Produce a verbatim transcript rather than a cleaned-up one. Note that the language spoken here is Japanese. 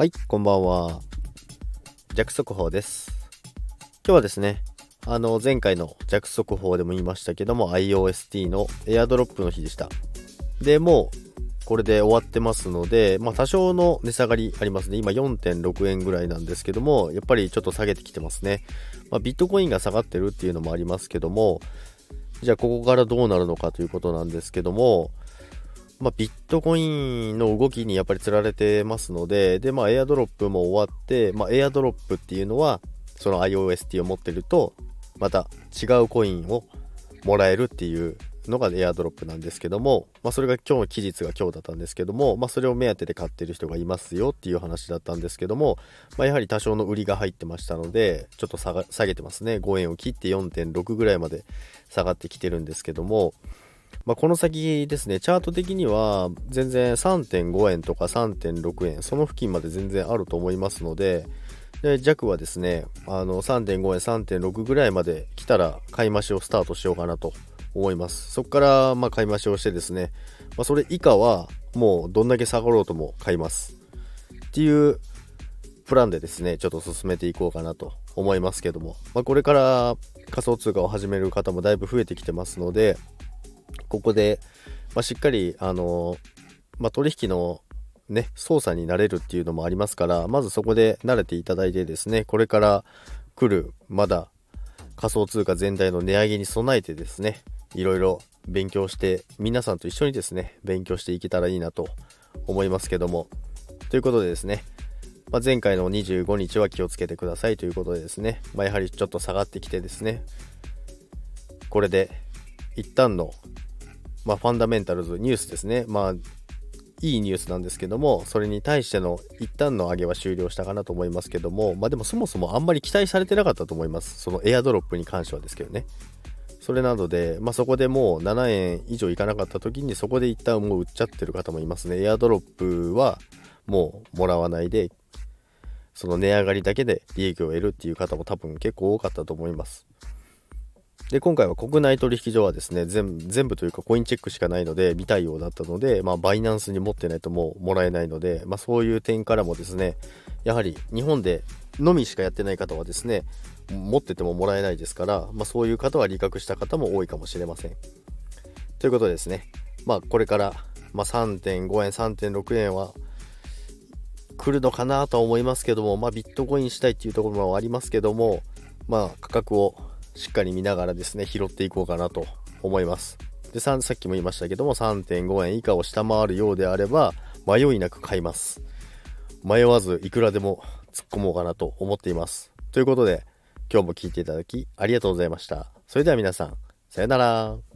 はい、こんばんは。ジャック速報です。今日はですね、あの前回のジャック速報でも言いましたけども、アイオーエスティー のエアドロップの日でした。で、もうこれで終わってますので、まあ多少の値下がりありますね。今 よんてんろくえんぐらいなんですけども、やっぱりちょっと下げてきてますね。まあ、ビットコインが下がってるっていうのもありますけども、じゃあここからどうなるのかということなんですけども、まあ、ビットコインの動きにやっぱり釣られてますので、で、まあ、エアドロップも終わって、まあ、エアドロップっていうのは、その アイオーエスティー を持ってると、また違うコインをもらえるっていうのがエアドロップなんですけども、まあ、それが今日の期日が今日だったんですけども、まあ、それを目当てで買ってる人がいますよっていう話だったんですけども、まあ、やはり多少の売りが入ってましたので、ちょっと下が、下げてますね。ごえんを切って よんてんろく ぐらいまで下がってきてるんですけども、まあ、この先ですね、チャート的には全然 さんてんごえんとか さんてんろくえん、その付近まで全然あると思いますので、で弱はですね、あの さんてんごえん、さんてんろく ぐらいまで来たら買い増しをスタートしようかなと思います。そこからまあ買い増しをしてですね、まあ、それ以下はもうどんだけ下がろうとも買いますっていうプランでですね、ちょっと進めていこうかなと思いますけども、まあ、これから仮想通貨を始める方もだいぶ増えてきてますので、ここで、まあ、しっかり、あのーまあ、取引の、ね、操作に慣れるっていうのもありますから、まずそこで慣れていただいてですね、これから来るまだ仮想通貨全体の値上げに備えてですね、いろいろ勉強して皆さんと一緒にですね勉強していけたらいいなと思いますけども、ということでですね、まあ、前回のにじゅうごにちは気をつけてくださいということでですね、まあ、やはりちょっと下がってきてですね、これで一旦のまあ、ファンダメンタルズニュースですね、まあいいニュースなんですけども、それに対しての一旦の上げは終了したかなと思いますけども、まあでもそもそもあんまり期待されてなかったと思います、そのエアドロップに関してはですけどね。それなので、まあそこでもうななえん以上いかなかった時にそこで一旦もう売っちゃってる方もいますね。エアドロップはもうもらわないで、その値上がりだけで利益を得るっていう方も多分結構多かったと思います。で、今回は国内取引所はですね、全部、全部というかコインチェックしかないので未対応だったので、まあ、バイナンスに持ってないともうもらえないので、まあ、そういう点からもですね、やはり日本でのみしかやってない方はですね、持っててももらえないですから、まあ、そういう方は利確した方も多いかもしれません。ということでですね、まあ、これから、まあ、さんてんごえん、さんてんろくえんは来るのかなとは思いますけども、まあ、ビットコインしたいっていうところもありますけども、まあ、価格をしっかり見ながらですね拾っていこうかなと思います。で、さっきも言いましたけども さんてんごえん以下を下回るようであれば迷いなく買います。迷わずいくらでも突っ込もうかなと思っています。ということで今日も聞いていただきありがとうございました。それでは皆さん、さよなら。